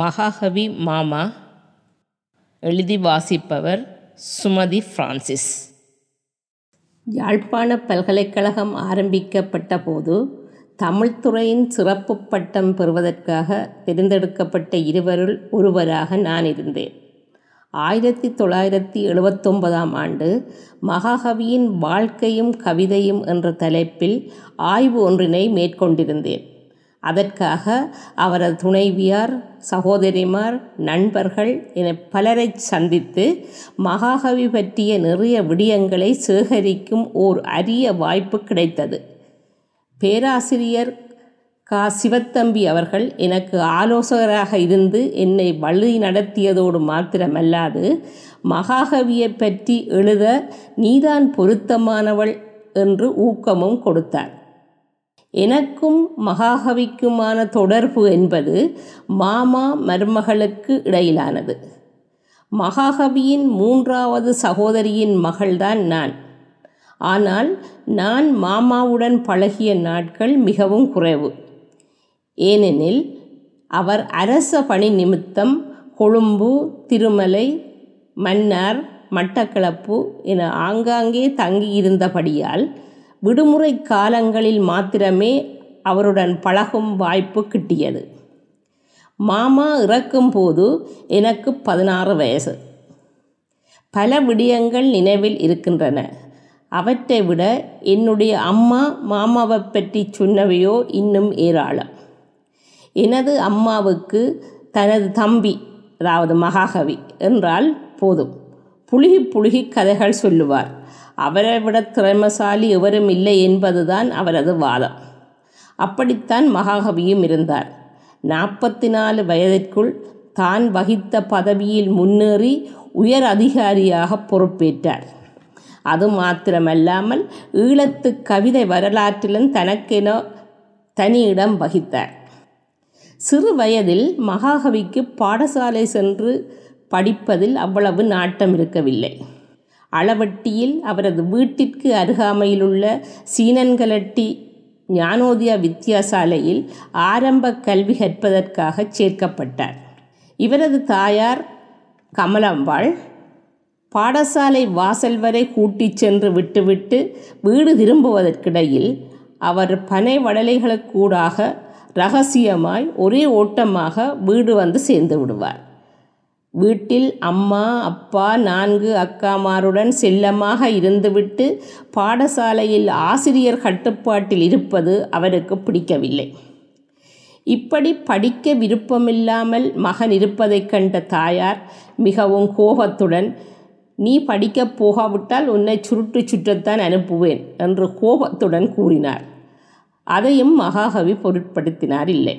மஹாகவி மாமா. எழுதி வாசிப்பவர் சுமதி பிரான்சிஸ். யாழ்ப்பாணப் பல்கலைக்கழகம் ஆரம்பிக்கப்பட்ட போது தமிழ்துறையின் சிறப்பு பட்டம் பெறுவதற்காக தேர்ந்தெடுக்கப்பட்ட இருவருள் ஒருவராக நான் இருந்தேன். 1979 மகாகவியின் வாழ்க்கையும் கவிதையும் என்ற தலைப்பில் ஆய்வு ஒன்றினை மேற்கொண்டிருந்தேன். அதற்காக அவரது துணைவியார், சகோதரிமார், நண்பர்கள் என பலரை சந்தித்து மகாகவி பற்றிய நிறைய விடயங்களை சேகரிக்கும் ஓர் அரிய வாய்ப்பு கிடைத்தது. பேராசிரியர் கா சிவத்தம்பி அவர்கள் எனக்கு ஆலோசகராக இருந்து என்னை வழி நடத்தியதோடு மாத்திரமல்லாது, மகாகவியை பற்றி எழுத நீதான் பொருத்தமானவள் என்று ஊக்கமும் கொடுத்தார். எனக்கும் மகாகவிக்குமான தொடர்பு என்பது மாமா மருமகளுக்கு இடையிலானது. மகாகவியின் மூன்றாவது சகோதரியின் மகள்தான் நான். ஆனால் நான் மாமாவுடன் பழகிய நாட்கள் மிகவும் குறைவு. ஏனெனில் அவர் அரச பணி நிமித்தம் கொழும்பு, திருமலை, மன்னார், மட்டக்களப்பு என ஆங்காங்கே தங்கியிருந்தபடியால் விடுமுறை காலங்களில் மாத்திரமே அவருடன் பழகும் வாய்ப்பு கிட்டியது. மாமா இறக்கும்போது எனக்கு 16 வயது. பல விடயங்கள் நினைவில் இருக்கின்றன. அவற்றை விட என்னுடைய அம்மா மாமாவை பற்றி சொன்னவையோ இன்னும் ஏராளம். எனது அம்மாவுக்கு தனது தம்பி, அதாவது மகாகவி என்றால் போதும், புழுகி புழுகி கதைகள் சொல்லுவார். அவரை விட திறமசாலி எவரும் இல்லை என்பதுதான் அவரது வாதம். அப்படித்தான் மகாகவியும் இருந்தார். 44 வயதிற்குள் தான் வகித்த பதவியில் முன்னேறி உயர் அதிகாரியாக பொறுப்பேற்றார். அது மாத்திரமல்லாமல் ஈழத்து கவிதை வரலாற்றிலும் தனக்கென தனி இடம் வகித்தார். சிறு வயதில் மகாகவிக்கு பாடசாலை சென்று படிப்பதில் அவ்வளவு நாட்டம் இருக்கவில்லை. அளவட்டியில் அவரது வீட்டிற்கு அருகாமையிலுள்ள சீனன்கலட்டி ஞானோதயா வித்தியாசாலையில் ஆரம்ப கல்வி கற்பதற்காக சேர்க்கப்பட்டார். இவரது தாயார் கமலாம்பாள் பாடசாலை வாசல் வரை கூட்டிச் சென்று விட்டுவிட்டு வீடு திரும்புவதற்கிடையில் அவர் பனை வடலைகளுக்கூடாக இரகசியமாய் ஒரே ஓட்டமாக வீடு வந்து சேர்ந்து விடுவார். வீட்டில் அம்மா, அப்பா, 4 அக்காமாருடன் செல்லமாக இருந்துவிட்டு பாடசாலையில் ஆசிரியர் கட்டுப்பாட்டில் இருப்பது அவருக்கு பிடிக்கவில்லை. இப்படி படிக்க விருப்பமில்லாமல் மகன் இருப்பதைக் கண்ட தாயார் மிகவும் கோபத்துடன், நீ படிக்கப் போகாவிட்டால் உன்னை சுருட்டு சுற்றத்தான் அனுப்புவேன் என்று கோபத்துடன் கூறினார். அதையும் மகாகவி பொருட்படுத்தினார் இல்லை.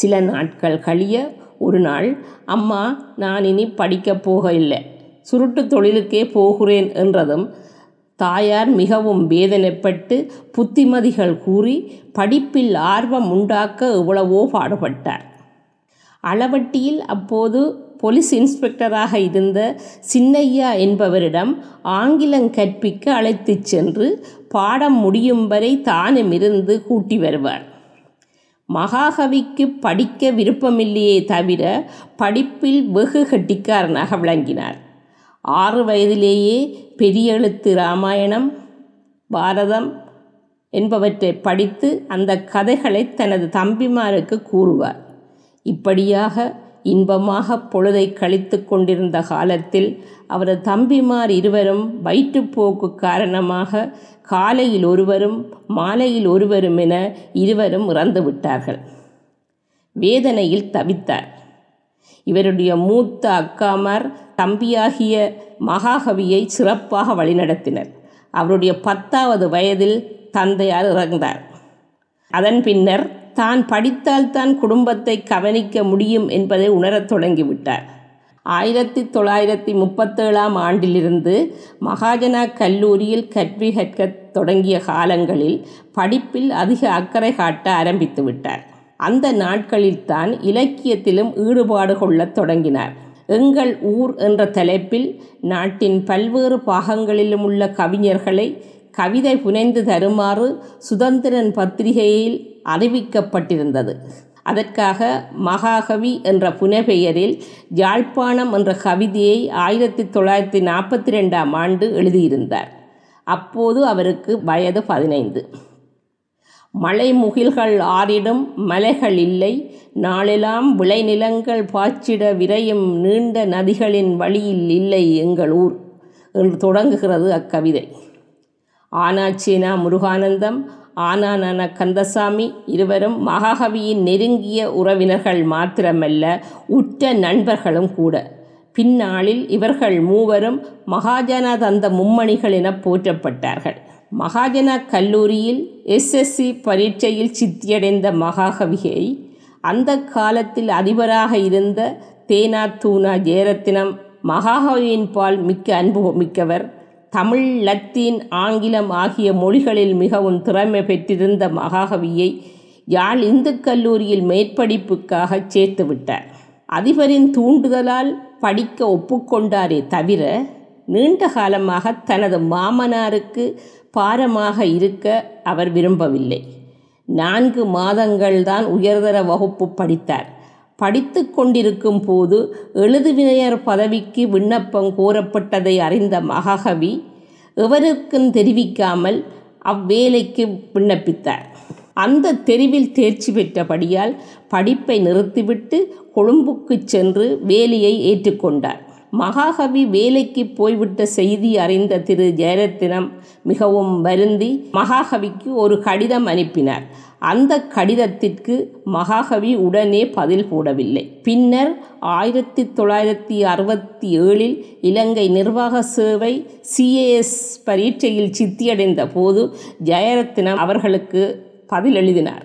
சில நாட்கள் கழிய ஒரு நாள், அம்மா நான் இனி படிக்கப் போக இல்லை, சுருட்டு தொழிலுக்கே போகிறேன் என்றதும் தாயார் மிகவும் வேதனைப்பட்டு புத்திமதிகள் கூறி படிப்பில் ஆர்வம் உண்டாக்க எவ்வளவோ பாடுபட்டார். அளவட்டியில் அப்போது போலீஸ் இன்ஸ்பெக்டராக இருந்த சின்னையா என்பவரிடம் ஆங்கிலம் கற்பிக்க அழைத்து சென்று பாடம் முடியும் வரை தானும் இருந்து கூட்டி வருவார். மகாகவிக்கு படிக்க விருப்பமில்லையே தவிர படிப்பில் வெகு கட்டிக்காரனாக விளங்கினார். 6 வயதிலேயே பெரிய எழுத்து இராமாயணம், பாரதம் என்பவற்றை படித்து அந்த கதைகளை தனது தம்பிமாருக்கு கூறுவார். இப்படியாக இன்பமாக பொழுதை கழித்து கொண்டிருந்த காலத்தில் அவரது தம்பிமார் இருவரும் வயிற்றுப்போக்கு காரணமாக காலையில் ஒருவரும் மாலையில் ஒருவரும் என இருவரும் இறந்து விட்டார்கள். வேதனையில் தவித்தார். இவருடைய மூத்த அக்காமார் தம்பியாகிய மகாகவியை சிறப்பாக வழிநடத்தினர். அவருடைய 10வது வயதில் தந்தையார் இறந்தார். அதன் பின்னர் தான் படித்தால்தான் குடும்பத்தை கவனிக்க முடியும் என்பதை உணரத் தொடங்கிவிட்டார். 1937ஆம் ஆண்டிலிருந்து மகாஜனா கல்லூரியில் கல்வி கற்க தொடங்கிய காலங்களில் படிப்பில் அதிக அக்கறை காட்ட ஆரம்பித்து விட்டார். அந்த நாட்களில்தான் இலக்கியத்திலும் ஈடுபாடு கொள்ளத் தொடங்கினார். எங்கள் ஊர் என்ற தலைப்பில் நாட்டின் பல்வேறு பாகங்களிலும் உள்ள கவிஞர்களை கவிதை புனைந்து தருமாறு சுதந்திரன் பத்திரிகையில் அறிவிக்கப்பட்டிருந்தது. அதற்காக மஹாகவி என்ற புனைப்பெயரில் யாழ்ப்பாணம் என்ற கவிதையை 1942 எழுதியிருந்தார். அப்போது அவருக்கு வயது 15. மலை முகில்கள் ஆறிடும் மலைகள் இல்லை, நாளெல்லாம் விளைநிலங்கள் பாய்ச்சிட விரையும் நீண்ட நதிகளின் வழியில் இல்லை எங்கள் ஊர் என்று தொடங்குகிறது அக்கவிதை. ஆனா சீனா முருகானந்தம், நான கந்தசாமி இருவரும் மகாகவியின் நெருங்கிய உறவினர்கள் மாத்திரமல்ல, உற்ற நண்பர்களும் கூட. பின்னாளில் இவர்கள் மூவரும் மகாஜனா தந்த மும்மணிகள் என போற்றப்பட்டார்கள். மகாஜனா கல்லூரியில் SSC பரீட்சையில் சித்தியடைந்த மகாகவியை அந்த காலத்தில் அதிபராக இருந்த தேனா தூனா ஜேரத்தினம் மகாகவியின் பால் மிக்க அன்பு மிக்கவர். தமிழ், லத்தீன், ஆங்கிலம் ஆகிய மொழிகளில் மிகவும் திறமை பெற்றிருந்த மகாகவியை யாழ் இந்துக்கல்லூரியில் மேற்படிப்புக்காக சேர்த்துவிட்டார். அதிபரின் தூண்டுதலால் படிக்க ஒப்புக்கொண்டாரே தவிர, நீண்ட காலமாக தனது மாமனாருக்கு பாரமாக இருக்க அவர் விரும்பவில்லை. 4 மாதங்கள்தான் உயர்தர வகுப்பு படித்தார். படித்து கொண்டிருக்கும் போது எழுதுவினையர் பதவிக்கு விண்ணப்பம் கோரப்பட்டதை அறிந்த மகாகவி எவருக்கும் தெரிவிக்காமல் அவ்வேலைக்கு விண்ணப்பித்தார். அந்த தெரிவில் தேர்ச்சி பெற்றபடியால் படிப்பை நிறுத்திவிட்டு கொழும்புக்கு சென்று வேலையை ஏற்றுக்கொண்டார். மகாகவி வேலைக்கு போய்விட்ட செய்தி அறிந்த திரு ஜெயரத்தினம் மிகவும் வருந்தி மகாகவிக்கு ஒரு கடிதம் அனுப்பினார். அந்த கடிதத்திற்கு மகாகவி உடனே பதில் போடவில்லை. பின்னர் 1967 இலங்கை நிர்வாக சேவை CAS பரீட்சையில் சித்தியடைந்த போது ஜெயரத்தினம் அவர்களுக்கு பதில் எழுதினார்.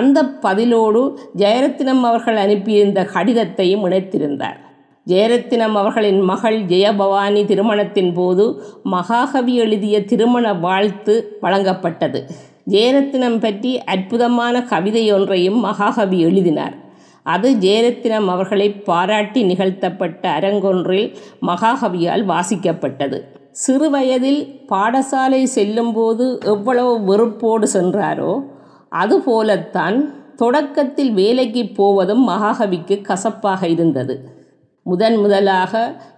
அந்த பதிலோடு ஜெயரத்தினம் அவர்கள் அனுப்பியிருந்த கடிதத்தையும் இணைத்திருந்தார். ஜெயரத்தினம் அவர்களின் மகள் ஜெயபவானி திருமணத்தின் போது மகாகவி எழுதிய திருமண வாழ்த்து வழங்கப்பட்டது. ஜெயரத்தினம் பற்றி அற்புதமான கவிதை ஒன்றையும் மகாகவி எழுதினார். அது ஜெயரத்தினம் அவர்களை பாராட்டி நிகழ்த்தப்பட்ட அரங்கொன்றில் மகாகவியால் வாசிக்கப்பட்டது. சிறுவயதில் பாடசாலை செல்லும்போது எவ்வளவு வெறுப்போடு சென்றாரோ அதுபோலத்தான் தொடக்கத்தில் வேலைக்கு போவதும் மகாகவிக்கு கசப்பாக இருந்தது. முதலாக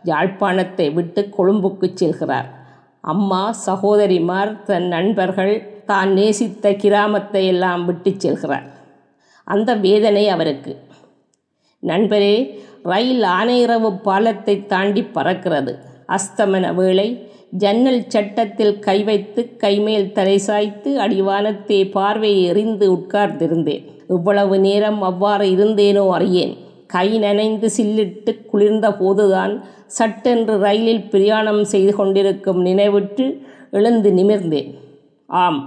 யாழ்ப்பாணத்தை விட்டு கொழும்புக்கு செல்கிறார். அம்மா, சகோதரிமார், தன் நண்பர்கள், தான் நேசித்த கிராமத்தை எல்லாம் விட்டு செல்கிறார். அந்த வேதனை அவருக்கு. நண்பரே, ரயில் ஆனையிரவு பாலத்தை தாண்டி பறக்கிறது. அஸ்தமன வேளை. ஜன்னல் சட்டத்தில் கை வைத்து கைமேல் தலை சாய்த்து அடிவானத்தை பார்வையை எறிந்து உட்கார்ந்திருந்தேன். இவ்வளவு நேரம் அவ்வாறு இருந்தேனோ அறியேன். கை நனைந்து சில்லிட்டு குளிர்ந்த போதுதான் சட்டென்று ரயிலில் பிரயாணம் செய்து கொண்டிருக்கும் நினைவுற்று எழுந்து நிமிர்ந்தேன். ஆம்,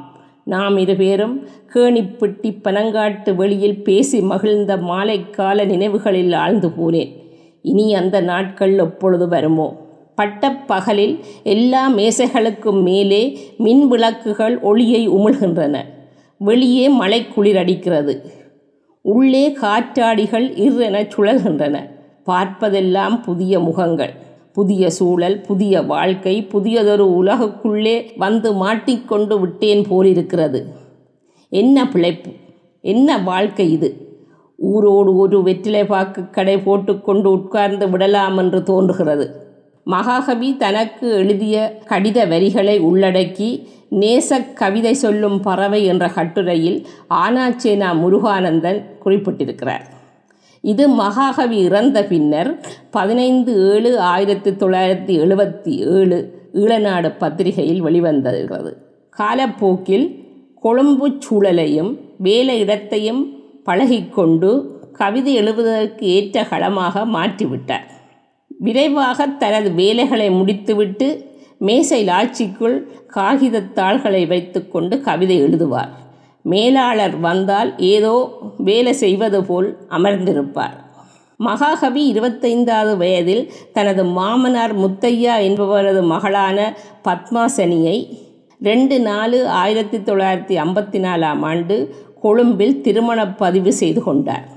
நாம் இருபேரும் கேணிப்பட்டி பனங்காட்டு வெளியில் பேசி மகிழ்ந்த மாலைக்கால நினைவுகளில் ஆழ்ந்து போனேன். இனி அந்த நாட்கள் எப்பொழுது வருமோ? பட்டப்பகலில் எல்லா மேசைகளுக்கும் மேலே மின் விளக்குகள் ஒளியை உமிழ்கின்றன. வெளியே மழை குளிரடிக்கிறது. உள்ளே காற்றாடிகள் இரென சுழல்கின்றன. பார்ப்பதெல்லாம் புதிய முகங்கள், புதிய சூழல், புதிய வாழ்க்கை, புதியதொரு உலகுக்குள்ளே வந்து மாட்டிக்கொண்டு விட்டேன் போலிருக்கிறது. என்ன பிழைப்பு, என்ன வாழ்க்கை இது! ஊரோடு ஒரு வெற்றிலை பாக்கு கடை போட்டுக்கொண்டு உட்கார்ந்து விடலாம் என்று தோன்றுகிறது. மகாகவி தனக்கு எழுதிய கடித வரிகளை உள்ளடக்கி நேசக் கவிதை சொல்லும் பறவை என்ற கட்டுரையில் ஆனா சீனா முருகானந்தன் குறிப்பிட்டிருக்கிறார். இது மகாகவி இறந்த பின்னர் 15/7/1977 ஈழநாடு பத்திரிகையில் வெளிவந்திருக்கிறது. காலப்போக்கில் கொழும்பு சூழலையும் வேலை இடத்தையும் பழகிக்கொண்டு கவிதை எழுதுவதற்கு ஏற்ற களமாக மாற்றிவிட்டார். விரைவாக தனது வேலைகளை முடித்துவிட்டு மேசை லாட்சிக்குள் காகிதத்தாள்களை வைத்து கொண்டு கவிதை எழுதுவார். மேலாளர் வந்தால் ஏதோ வேலை செய்வது போல் அமர்ந்திருப்பார். மகாகவி 25வது வயதில் தனது மாமனார் முத்தையா என்பவரது மகளான பத்மா சனியை 2/4/1954 கொழும்பில் திருமண பதிவு செய்து கொண்டார்.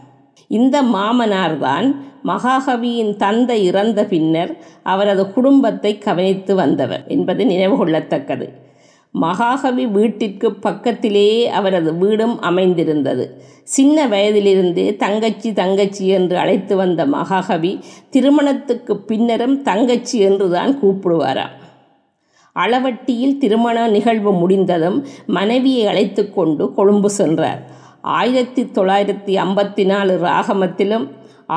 இந்த மாமனார்தான் மகாகவியின் தந்தை இறந்த பின்னர் அவரது குடும்பத்தை கவனித்து வந்தவர் என்பது நினைவு கொள்ளத்தக்கது. மஹாகவி வீட்டிற்கு பக்கத்திலேயே அவரது வீடும் அமைந்திருந்தது. சின்ன வயதிலிருந்தே தங்கச்சி தங்கச்சி என்று அழைத்து வந்த மகாகவி திருமணத்துக்கு பின்னரும் தங்கச்சி என்றுதான் கூப்பிடுவாராம். அளவட்டியில் திருமண நிகழ்வு முடிந்ததும் மனைவியை அழைத்து கொண்டு கொழும்பு சென்றார். 1954 ராகமத்திலும்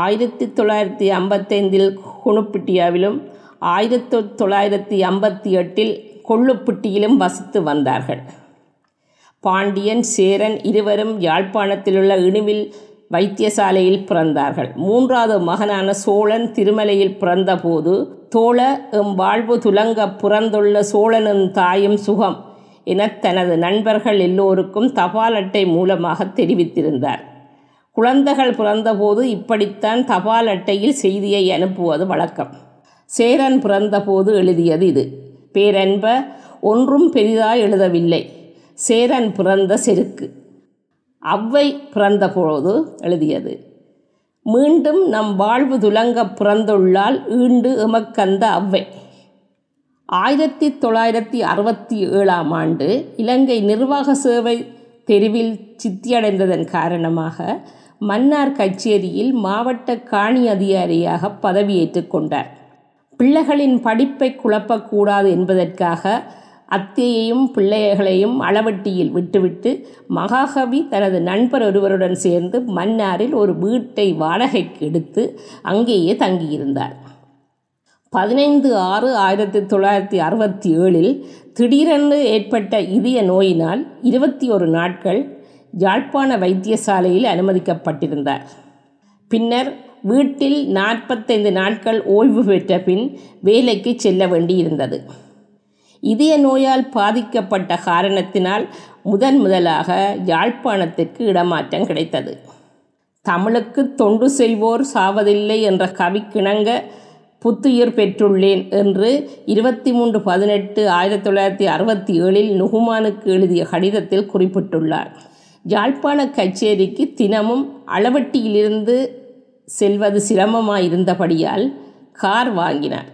1955 குணுப்பிட்டியாவிலும் 1958 கொள்ளுப்பிட்டியிலும் வசித்து வந்தார்கள். பாண்டியன் சேரன் இருவரும் யாழ்ப்பாணத்திலுள்ள இணுவில் வைத்தியசாலையில் பிறந்தார்கள். மூன்றாவது மகனான சோழன் திருமலையில் பிறந்தபோது தோழ எம் வாழ்வு துலங்க பிறந்துள்ள சோழனும் தாயும் சுகம் என தனது நண்பர்கள் எல்லோருக்கும் தபால் அட்டை மூலமாக தெரிவித்திருந்தார். குழந்தைகள் பிறந்தபோது இப்படித்தான் தபால் அட்டையில் செய்தியை அனுப்புவது வழக்கம். சேரன் பிறந்தபோது எழுதியது இது. பேரன்ப ஒன்றும் பெரிதாய் எழுதவில்லை. சேரன் பிறந்த செருக்கு அவ்வை பிறந்தபோது எழுதியது. மீண்டும் நம் வாழ்வு துலங்க பிறந்துள்ளால் ஈண்டு எமக்கந்த அவ்வை. 1967 இலங்கை நிர்வாக சேவை தெரிவில் சித்தியடைந்ததன் காரணமாக மன்னார் கச்சேரியில் மாவட்ட காணி அதிகாரியாக பதவியேற்றுக் கொண்டார். பிள்ளைகளின் படிப்பை குழப்பக்கூடாது என்பதற்காக அத்தையையும் பிள்ளைகளையும் அளவட்டியில் விட்டுவிட்டு மகாகவி தனது நண்பர் ஒருவருடன் சேர்ந்து மன்னாரில் ஒரு வீட்டை வாடகைக்கு எடுத்து அங்கேயே தங்கியிருந்தார். 15/6/1967 திடீரென்று ஏற்பட்ட இதய நோயினால் 21 நாட்கள் யாழ்ப்பாண வைத்தியசாலையில் அனுமதிக்கப்பட்டிருந்தார். பின்னர் வீட்டில் 45 நாட்கள் ஓய்வு பெற்ற பின் வேலைக்கு செல்ல வேண்டியிருந்தது. இதய நோயால் பாதிக்கப்பட்ட காரணத்தினால் முதலாக யாழ்ப்பாணத்திற்கு இடமாற்றம் கிடைத்தது. தமிழுக்கு தொண்டு செய்வோர் சாவதில்லை என்ற கவிக்கிணங்க புத்துயிர் பெற்றுள்ளேன் என்று 23/18/1967 நுகுமானுக்கு எழுதிய கடிதத்தில் குறிப்பிட்டுள்ளார். யாழ்ப்பாண கச்சேரிக்கு தினமும் அளவட்டியிலிருந்து செல்வது சிரமமாயிருந்தபடியால் கார் வாங்கினார்.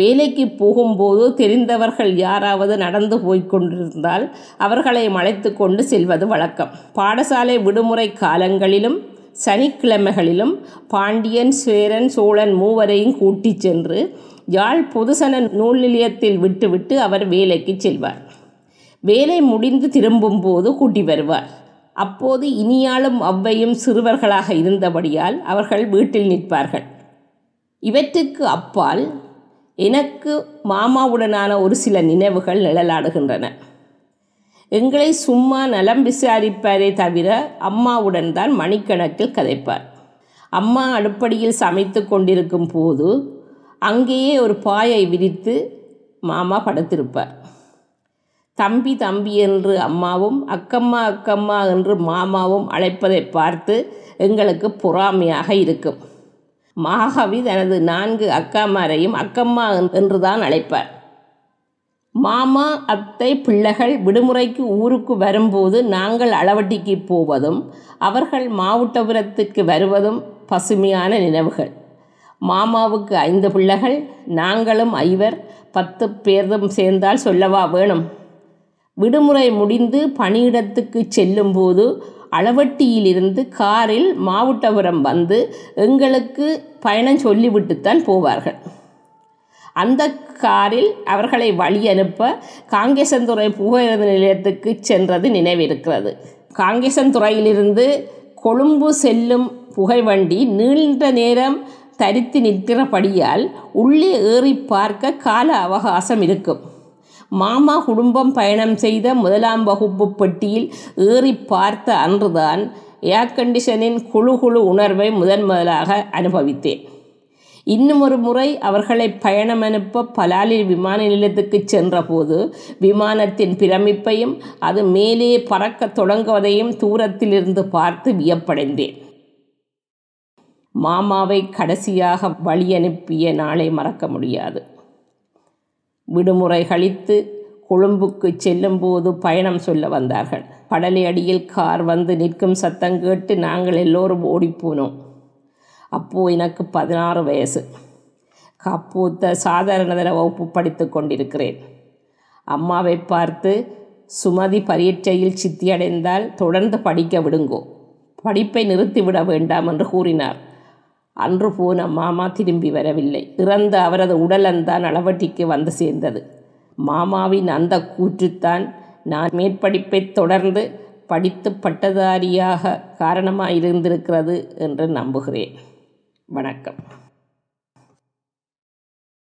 வேலைக்கு போகும்போது தெரிந்தவர்கள் யாராவது நடந்து போய்கொண்டிருந்தால் அவர்களை அழைத்து கொண்டு செல்வது வழக்கம். பாடசாலை விடுமுறை காலங்களிலும் சனிக்கிழமைகளிலும் பாண்டியன் சேரன் சோழன் மூவரையும் கூட்டி சென்று யாழ் பொதுசன நூல் நிலையத்தில் விட்டுவிட்டு அவர் வேலைக்கு செல்வார். வேலை முடிந்து திரும்பும் போது கூட்டி வருவார். அப்போது இனியாலும் அவ்வையும் சிறுவர்களாக இருந்தபடியால் அவர்கள் வீட்டில் நிற்பார்கள். இவற்றுக்கு அப்பால் எனக்கு மாமாவுடனான ஒரு சில நினைவுகள் நிழலாடுகின்றன. எங்களை சும்மா நலம் விசாரிப்பாரே தவிர அம்மாவுடன் தான் மணிக்கணக்கில் கதைப்பார். அம்மா அடுப்படியில் சமைத்து கொண்டிருக்கும் போது அங்கேயே ஒரு பாயை விரித்து மாமா படுத்திருப்பார். தம்பி தம்பி என்று அம்மாவும் அக்கம்மா அக்கம்மா என்று மாமாவும் அழைப்பதை பார்த்து எங்களுக்கு பொறாமையாக இருக்கும். மகாகவி தனது 4 அக்காமாரையும் அக்கம்மா என்று தான் அழைப்பார். மாமா அத்தை பிள்ளைகள் விடுமுறைக்கு ஊருக்கு வரும்போது நாங்கள் அளவட்டிக்கு போவதும் அவர்கள் மாவட்டபுரத்துக்கு வருவதும் பசுமையான நினைவுகள். மாமாவுக்கு 5 பிள்ளைகள், நாங்களும் 5, 10 பேரும் சேர்ந்தால் சொல்லவா வேணும். விடுமுறை முடிந்து பணியிடத்துக்கு செல்லும்போது அளவட்டியிலிருந்து காரில் மாவட்டபுரம் வந்து எங்களுக்கு பயணம் சொல்லிவிட்டுத்தான் போவார்கள். அந்த காரில் அவர்களை வழி அனுப்ப காங்கேசன்துறை புகையிரத நிலையத்துக்கு சென்றது நினைவிருக்கிறது. காங்கேசன்துறையிலிருந்து கொழும்பு செல்லும் புகைவண்டி நீண்ட நேரம் தரித்து நிற்கிறபடியால் உள்ளே ஏறி பார்க்க கால அவகாசம் இருக்கும். மாமா குடும்பம் பயணம் செய்த 1ஆம் வகுப்பு பெட்டியில் ஏறி பார்த்த அன்றுதான் ஏர்கண்டிஷனின் குழுகுழு உணர்வை முதலாக அனுபவித்தேன். இன்னும் ஒரு முறை அவர்களை பயணம் அனுப்ப பலாலி விமான நிலையத்துக்கு சென்றபோது விமானத்தின் பிரமிப்பையும் அது மேலே பறக்க தொடங்குவதையும் தூரத்திலிருந்து பார்த்து வியப்படைந்தேன். மாமாவை கடைசியாக வழி அனுப்பிய நாளை மறக்க முடியாது. விடுமுறை கழித்து கொழும்புக்கு செல்லும்போது பயணம் சொல்ல வந்தார்கள். படலை அடியில் கார் வந்து நிற்கும் சத்தம் கேட்டு நாங்கள் எல்லோரும் ஓடிப்போனோம். அப்போது எனக்கு 16 வயசு. காப்பூத்த சாதாரண வகுப்பு படித்து கொண்டிருக்கிறேன். அம்மாவை பார்த்து, சுமதி பரீட்சையில் சித்தியடைந்தால் தொடர்ந்து படிக்க விடுங்கோ, படிப்பை நிறுத்திவிட வேண்டாம் என்று கூறினார். அன்று போன மாமா திரும்பி வரவில்லை. இறந்த அவரது உடலந்தான் அளவட்டிக்கு வந்து சேர்ந்தது. மாமாவின் அந்த கூற்றுத்தான் நான் மேற்படிப்பை தொடர்ந்து படித்து பட்டதாரியாக காரணமாயிருந்திருக்கிறது என்று நம்புகிறேன். வணக்கம்.